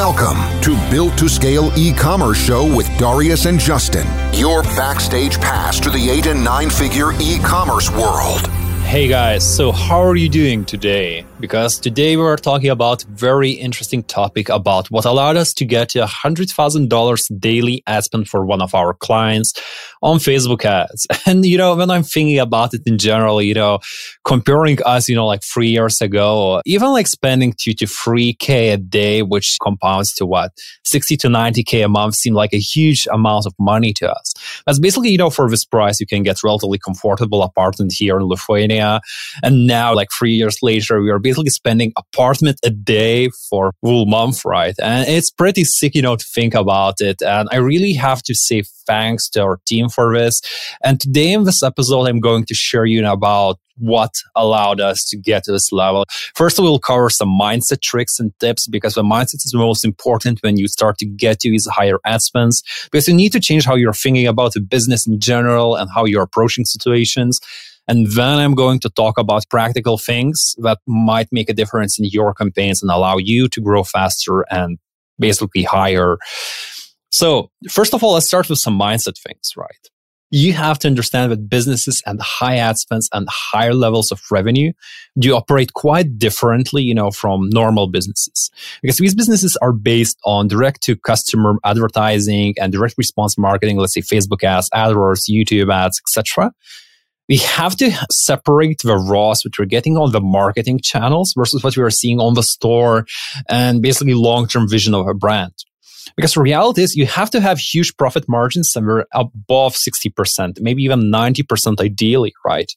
Welcome to Built to Scale E-Commerce Show with Darius and Justin, your backstage pass to the 8- and 9-figure e-commerce world. Hey guys, so how are you doing today? Because today we're talking about very interesting topic about what allowed us to get to $100,000 daily ad spend for one of our clients on Facebook ads. And, you know, when I'm thinking about it in general, you know, comparing us, you know, like 3 years ago, even like spending $2 to $3K a day, which compounds to what, $60 to $90K a month seemed like a huge amount of money to us. That's basically, you know, for this price, you can get relatively comfortable apartment here in Lithuania. And now, like 3 years later, we are basically spending apartment a day for full month, right? And it's pretty sick, you know, to think about it. And I really have to say thanks to our team for this. And today in this episode, I'm going to share you about what allowed us to get to this level. First of all, we'll cover some mindset tricks and tips, because the mindset is the most important when you start to get to these higher ad spends, because you need to change how you're thinking about the business in general and how you're approaching situations. And then I'm going to talk about practical things that might make a difference in your campaigns and allow you to grow faster and basically higher. So first of all, let's start with some mindset things, right? You have to understand that businesses and high ad spends and higher levels of revenue do operate quite differently, you know, from normal businesses. Because these businesses are based on direct-to-customer advertising and direct response marketing, let's say Facebook ads, AdWords, YouTube ads, etc. We have to separate the raws, which we're getting on the marketing channels, versus what we are seeing on the store and basically long-term vision of a brand. Because the reality is you have to have huge profit margins somewhere above 60%, maybe even 90% ideally, right?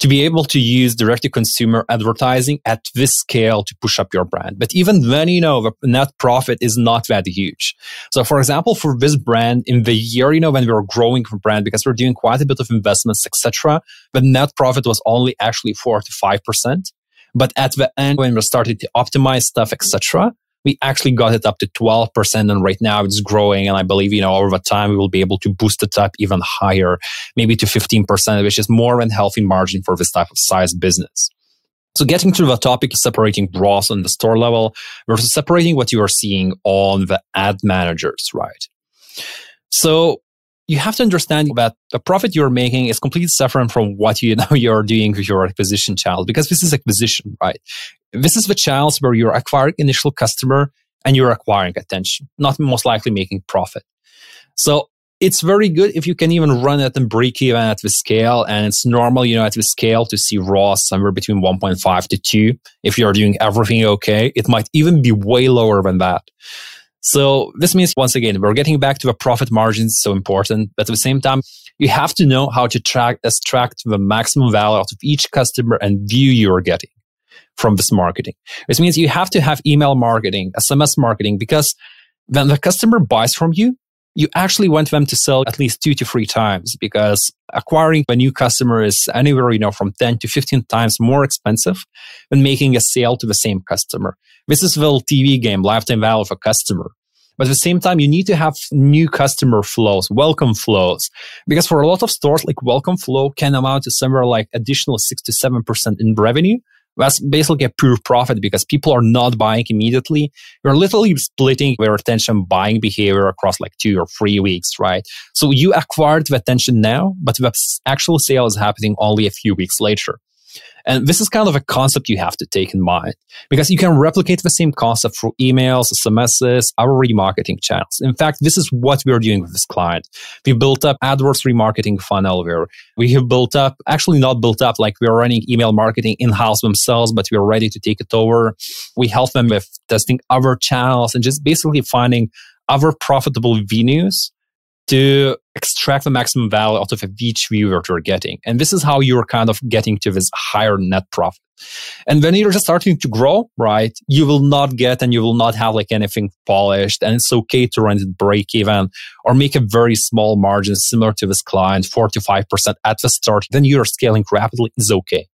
To be able to use direct-to-consumer advertising at this scale to push up your brand. But even then, you know, the net profit is not that huge. So for example, for this brand, in the year, you know, when we were growing the brand, because we're doing quite a bit of investments, etc., the net profit was only actually 4 to 5%. But at the end, when we started to optimize stuff, etc., we actually got it up to 12%, and right now it's growing. And I believe, you know, over time we will be able to boost it up even higher, maybe to 15%, which is more than healthy margin for this type of size business. So getting to the topic of separating raws on the store level versus separating what you are seeing on the ad managers, right? So you have to understand that the profit you're making is completely different from what you know you're doing with your acquisition channel, because this is acquisition, right? This is the channels where you're acquiring initial customer and you're acquiring attention, not most likely making profit. So it's very good if you can even run it and break even at the scale. And it's normal, you know, at the scale to see ROAS somewhere between 1.5 to 2. If you're doing everything okay, it might even be way lower than that. So this means, once again, we're getting back to the profit margins, so important. But at the same time, you have to know how to extract the maximum value out of each customer and view you're getting from this marketing. Which means you have to have email marketing, SMS marketing, because when the customer buys from you, you actually want them to sell at least 2 to 3 times, because acquiring a new customer is anywhere, you know, from 10 to 15 times more expensive than making a sale to the same customer. This is the LTV game, lifetime value of a customer. But at the same time, you need to have new customer flows, welcome flows, because for a lot of stores, like welcome flow can amount to somewhere like additional 6 to 7% in revenue. That's basically a pure profit, because people are not buying immediately. You're literally splitting their attention buying behavior across like 2 or 3 weeks, right? So you acquired the attention now, but the actual sale is happening only a few weeks later. And this is kind of a concept you have to take in mind, because you can replicate the same concept through emails, SMSs, our remarketing channels. In fact, this is what we're doing with this client. We built up AdWords remarketing funnel where we have built up, actually not built up, like we're running email marketing in-house themselves, but we're ready to take it over. We help them with testing other channels and just basically finding other profitable venues to extract the maximum value out of each viewer you're getting. And this is how you're kind of getting to this higher net profit. And when you're just starting to grow, right, you will not get and you will not have like anything polished. And it's okay to run it break even or make a very small margin similar to this client, 4 to 5% at the start. Then you're scaling rapidly is okay.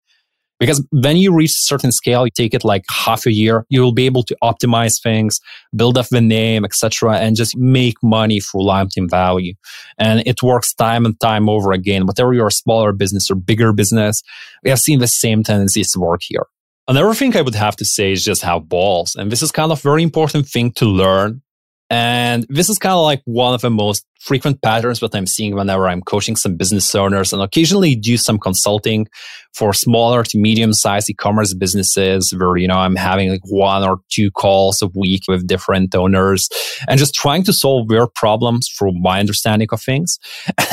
Because when you reach a certain scale, you take it like half a year, you will be able to optimize things, build up the name, etc., and just make money through lifetime value. And it works time and time over again. Whatever your smaller business or bigger business, we have seen the same tendencies work here. Another thing I would have to say is just have balls. And this is kind of a very important thing to learn. And this is kind of like one of the most frequent patterns that I'm seeing whenever I'm coaching some business owners and occasionally do some consulting for smaller to medium-sized e-commerce businesses where, you know, I'm having like 1 or 2 calls a week with different owners and just trying to solve their problems from my understanding of things.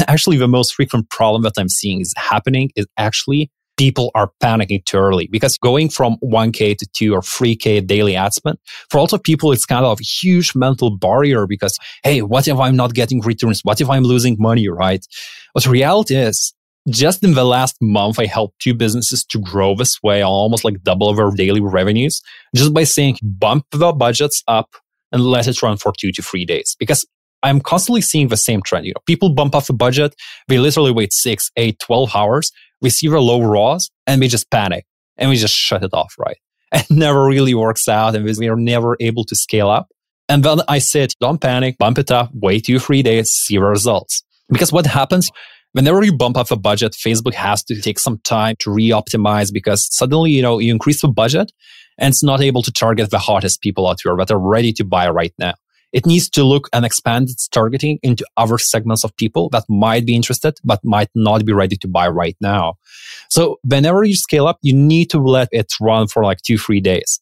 Actually, the most frequent problem that I'm seeing is happening is actually people are panicking too early, because going from 1K to 2 or 3K daily ad spend, for a lot of people, it's kind of a huge mental barrier because, hey, what if I'm not getting returns? What if I'm losing money, right? But the reality is, just in the last month, I helped 2 businesses to grow this way, almost like double their daily revenues, just by saying bump the budgets up and let it run for 2 to 3 days. Because I'm constantly seeing the same trend. You know, people bump up the budget, they literally wait 6, 8, 12 hours, we see the low ROAS, and we just panic, and we just shut it off, right? It never really works out, and we are never able to scale up. And then I said, don't panic, bump it up, wait 2 or 3 days, see the results. Because what happens, whenever you bump up a budget, Facebook has to take some time to re-optimize, because suddenly, you know, you increase the budget, and it's not able to target the hottest people out there that are ready to buy right now. It needs to look and expand its targeting into other segments of people that might be interested, but might not be ready to buy right now. So whenever you scale up, you need to let it run for like 2 or 3 days.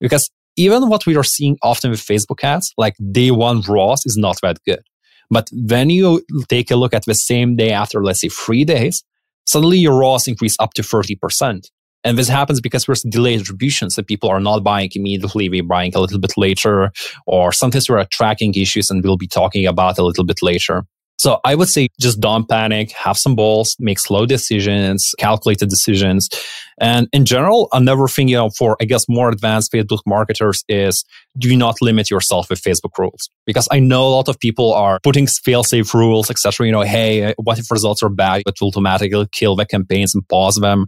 Because even what we are seeing often with Facebook ads, like day 1 ROAS is not that good. But when you take a look at the same day after, let's say 3 days, suddenly your ROAS increase up to 30%. And this happens because there's delayed attribution. So people are not buying immediately, they're buying a little bit later, or sometimes we're tracking issues and we'll be talking about a little bit later. So I would say just don't panic, have some balls, make slow decisions, calculated decisions. And in general, another thing, you know, for I guess more advanced Facebook marketers is do not limit yourself with Facebook rules. Because I know a lot of people are putting fail-safe rules, etc. You know, hey, what if results are bad? It will automatically kill the campaigns and pause them.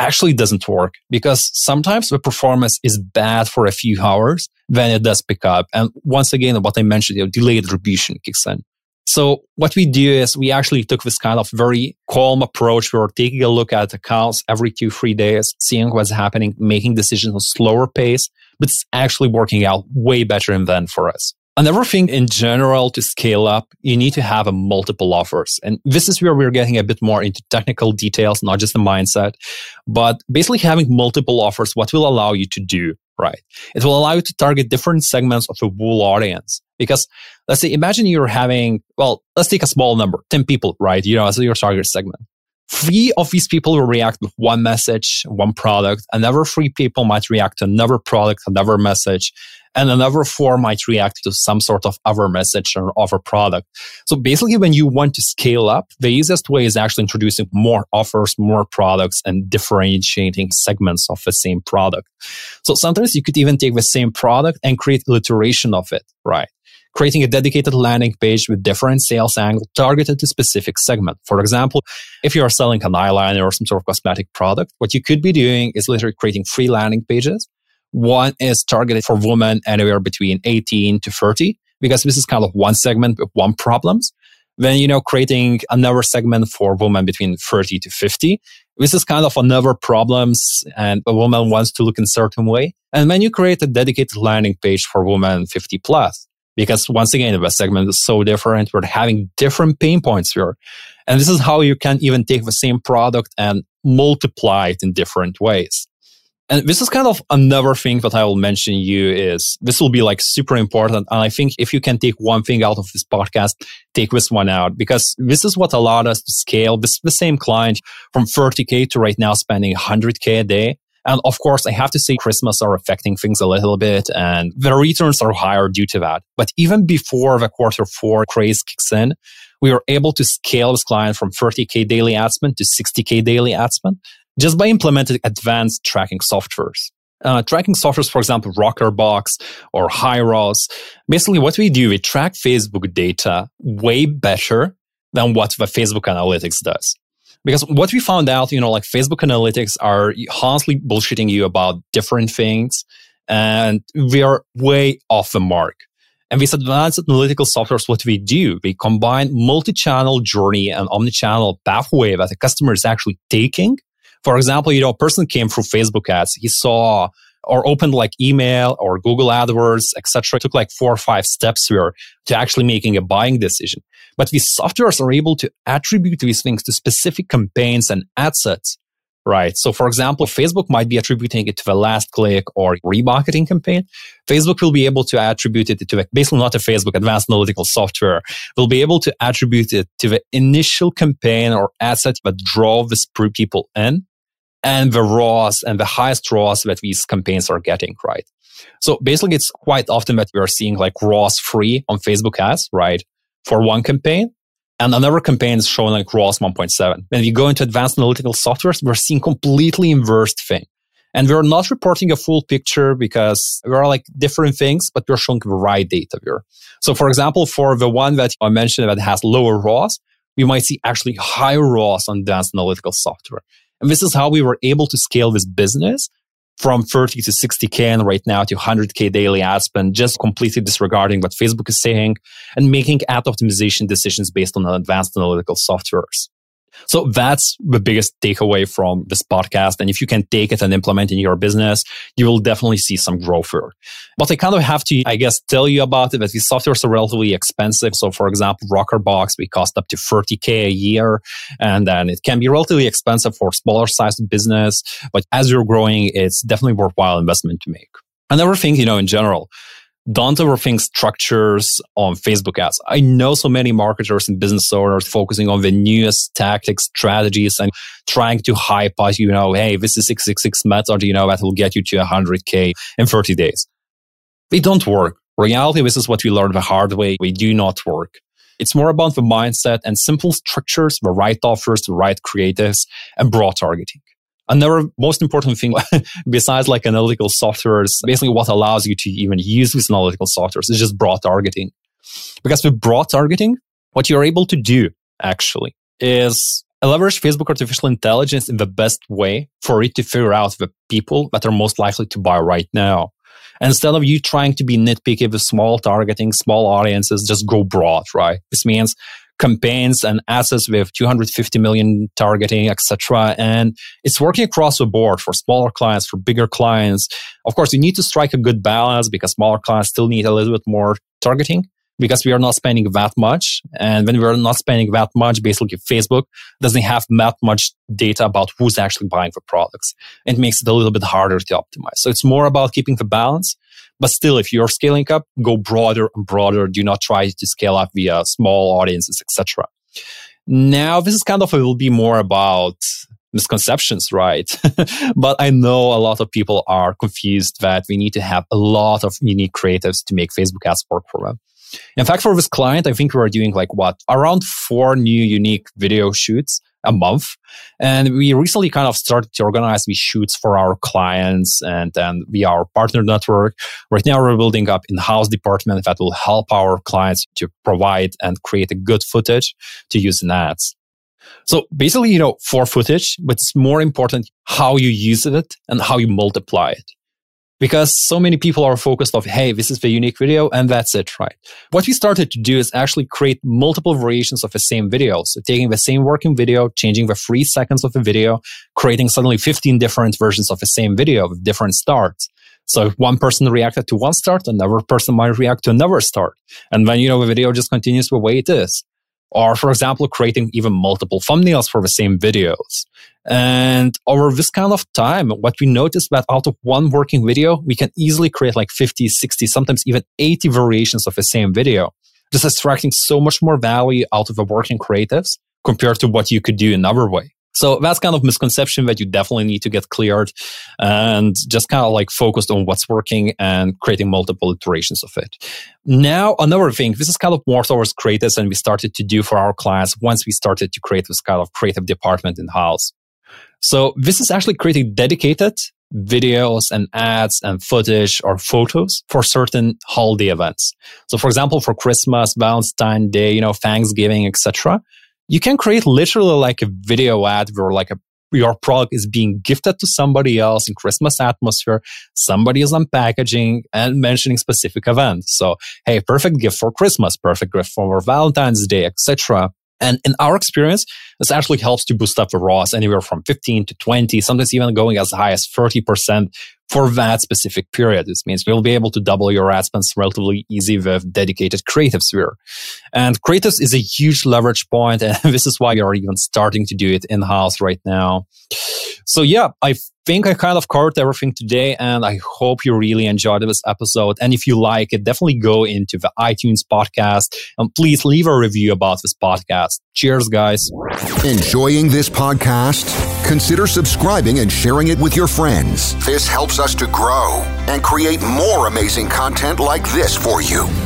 Actually doesn't work, because sometimes the performance is bad for a few hours, then it does pick up. And once again, what I mentioned, you know, delayed attribution kicks in. So what we do is we actually took this kind of very calm approach. We were taking a look at accounts every 2 or 3 days, seeing what's happening, making decisions on slower pace, but it's actually working out way better than for us. Another thing in general to scale up, you need to have a multiple offers. And this is where we're getting a bit more into technical details, not just the mindset, but basically having multiple offers, what will allow you to do, right? It will allow you to target different segments of a whole audience. Because let's say, imagine you're having, well, let's take a small number, 10 people, right? You know, as your target segment. 3 of these people will react with 1 message, 1 product. Another 3 people might react to another product, another message. And another 4 might react to some sort of other message or other product. So basically, when you want to scale up, the easiest way is actually introducing more offers, more products, and differentiating segments of the same product. So sometimes you could even take the same product and create alliteration of it, right? Creating a dedicated landing page with different sales angle targeted to specific segment. For example, if you are selling an eyeliner or some sort of cosmetic product, what you could be doing is literally creating 3 landing pages. One is targeted for women anywhere between 18 to 30, because this is kind of 1 segment with 1 problems. Then, you know, creating another segment for women between 30 to 50. This is kind of another problems and a woman wants to look in a certain way. And then you create a dedicated landing page for women 50 plus. Because once again, the segment is so different. We're having different pain points here. And this is how you can even take the same product and multiply it in different ways. And this is kind of another thing that I will mention you is this will be like super important. And I think if you can take one thing out of this podcast, take this one out, because this is what allowed us to scale this, the same client from 30K to right now spending 100K a day. And of course, I have to say Christmas are affecting things a little bit and the returns are higher due to that. But even before the Q4 craze kicks in, we were able to scale this client from 30K daily ad spend to 60K daily ad spend, just by implementing advanced tracking softwares. Tracking softwares, for example, Rockerbox or Hyros. Basically, what we do, we track Facebook data way better than what the Facebook analytics does. Because what we found out, you know, like Facebook analytics are honestly bullshitting you about different things, and we are way off the mark. And these advanced analytical softwares, what we do, we combine multi-channel journey and omni-channel pathway that the customer is actually taking For example, a person came through Facebook ads. He saw or opened like email or Google AdWords, etc. It took like 4 or 5 steps here to actually making a buying decision. But these softwares are able to attribute these things to specific campaigns and ad sets, right? So for example, Facebook might be attributing it to the last click or remarketing campaign. Facebook will be able to attribute it to, basically not a Facebook, advanced analytical software, will be able to attribute it to the initial campaign or ad set that drove these people in, and the ROAS and the highest ROAS that these campaigns are getting, right? So basically, it's quite often that we are seeing like ROAS free on Facebook ads, right? For one campaign, and another campaign is showing like ROAS 1.7. When we go into advanced analytical softwares, we're seeing completely inverse thing. And we're not reporting a full picture because there are like different things, but we're showing the right data here. So for example, for the one that I mentioned that has lower ROAS, we might see actually higher ROAS on advanced analytical software. And this is how we were able to scale this business from 30 to 60K and right now to 100K daily ad spend, just completely disregarding what Facebook is saying and making ad optimization decisions based on advanced analytical softwares. So that's the biggest takeaway from this podcast. And if you can take it and implement it in your business, you will definitely see some growth here. But I kind of have to, I guess, tell you about it, that these softwares are relatively expensive. So for example, Rockerbox, we cost up to $30K a year. And then it can be relatively expensive for smaller sized business. But as you're growing, it's definitely worthwhile investment to make. Another thing, in general, don't overthink structures on Facebook ads. I know so many marketers and business owners focusing on the newest tactics, strategies, and trying to hype us, hey, this is 666 method, that will get you to 100K in 30 days. They don't work. Reality, this is what we learned the hard way. They do not work. It's more about the mindset and simple structures, the right offers, the right creatives, and broad targeting. Another most important thing, besides like analytical softwares, basically what allows you to even use these analytical softwares is just broad targeting. Because with broad targeting, what you're able to do actually is leverage Facebook artificial intelligence in the best way for it to figure out the people that are most likely to buy right now. And instead of you trying to be nitpicky with small targeting, small audiences, just go broad, right? This means campaigns and assets with 250 million targeting, etc. And it's working across the board for smaller clients, for bigger clients. Of course, you need to strike a good balance because smaller clients still need a little bit more targeting because we are not spending that much. And when we're not spending that much, basically Facebook doesn't have that much data about who's actually buying the products. It makes it a little bit harder to optimize. So it's more about keeping the balance. But still, if you're scaling up, go broader and broader. Do not try to scale up via small audiences, etc. Now, this is kind of, it will be more about misconceptions, right? But I know a lot of people are confused that we need to have a lot of unique creatives to make Facebook ads work for them. In fact, for this client, I think we are doing around 4 new unique video shoots a month. And we recently kind of started to organize these shoots for our clients and then via our partner network. Right now, we're building up in-house department that will help our clients to provide and create a good footage to use in ads. So basically, for footage, but it's more important how you use it and how you multiply it. Because so many people are focused on, hey, this is the unique video and that's it, right? What we started to do is actually create multiple variations of the same video. So taking the same working video, changing the 3 seconds of the video, creating suddenly 15 different versions of the same video with different starts. So if one person reacted to one start, another person might react to another start. And then, the video just continues the way it is. Or, for example, creating even multiple thumbnails for the same videos. And over this kind of time, what we noticed that out of one working video, we can easily create like 50, 60, sometimes even 80 variations of the same video. Just extracting so much more value out of the working creatives compared to what you could do another way. So that's kind of misconception that you definitely need to get cleared and just kind of focused on what's working and creating multiple iterations of it. Now, another thing, this is kind of more towards creatives and we started to do for our clients once we started to create this kind of creative department in-house. So this is actually creating dedicated videos and ads and footage or photos for certain holiday events. So for example, for Christmas, Valentine's Day, Thanksgiving, etc., you can create literally a video ad where your product is being gifted to somebody else in Christmas atmosphere. Somebody is unpackaging and mentioning specific events. So, hey, perfect gift for Christmas, perfect gift for Valentine's Day, etc. And in our experience, this actually helps to boost up the ROAS anywhere from 15 to 20, sometimes even going as high as 30% for that specific period. This means we'll be able to double your ad spends relatively easy with dedicated creatives here. And creatives is a huge leverage point, and this is why we are even starting to do it in-house right now. So yeah, I think I kind of covered everything today, and I hope you really enjoyed this episode. And if you like it, definitely go into the iTunes podcast and please leave a review about this podcast. Cheers, guys. Enjoying this podcast? Consider subscribing and sharing it with your friends. This helps us to grow and create more amazing content like this for you.